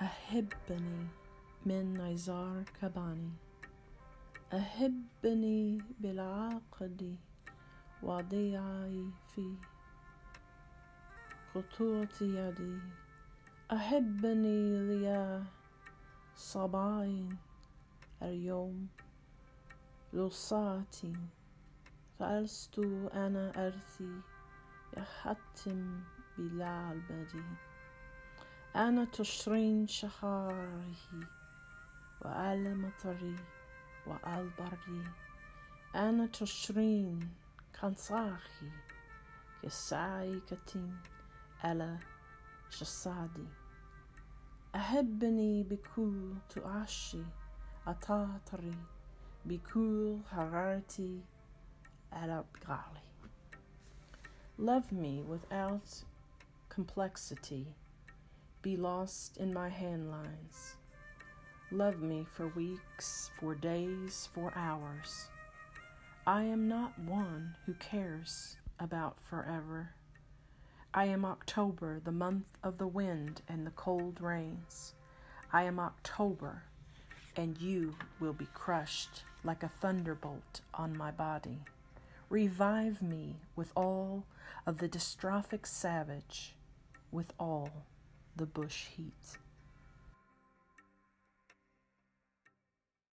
أحبني من نزار قباني. أحبني بالعقد وضيعي في قطوة يدي، أحبني ليا صباين اليوم لصاتي، فألست أنا أرثي يحتم بلا البدي، أنا تشرين شهاره والمطري والبري، أنا تشرين كنصاخي كساعي كتين على جسادي. أحبني بكل تعشي أتاطري، بكل حرارتي على بقالي. Love me without complexity, be lost in my hand lines. Love me for weeks, for days, for hours. I am not one who cares about forever. I am October, the month of the wind and the cold rains. I am October, and you will be crushed like a thunderbolt on my body. Revive me with all of the dystrophic savage, with all the bush heat.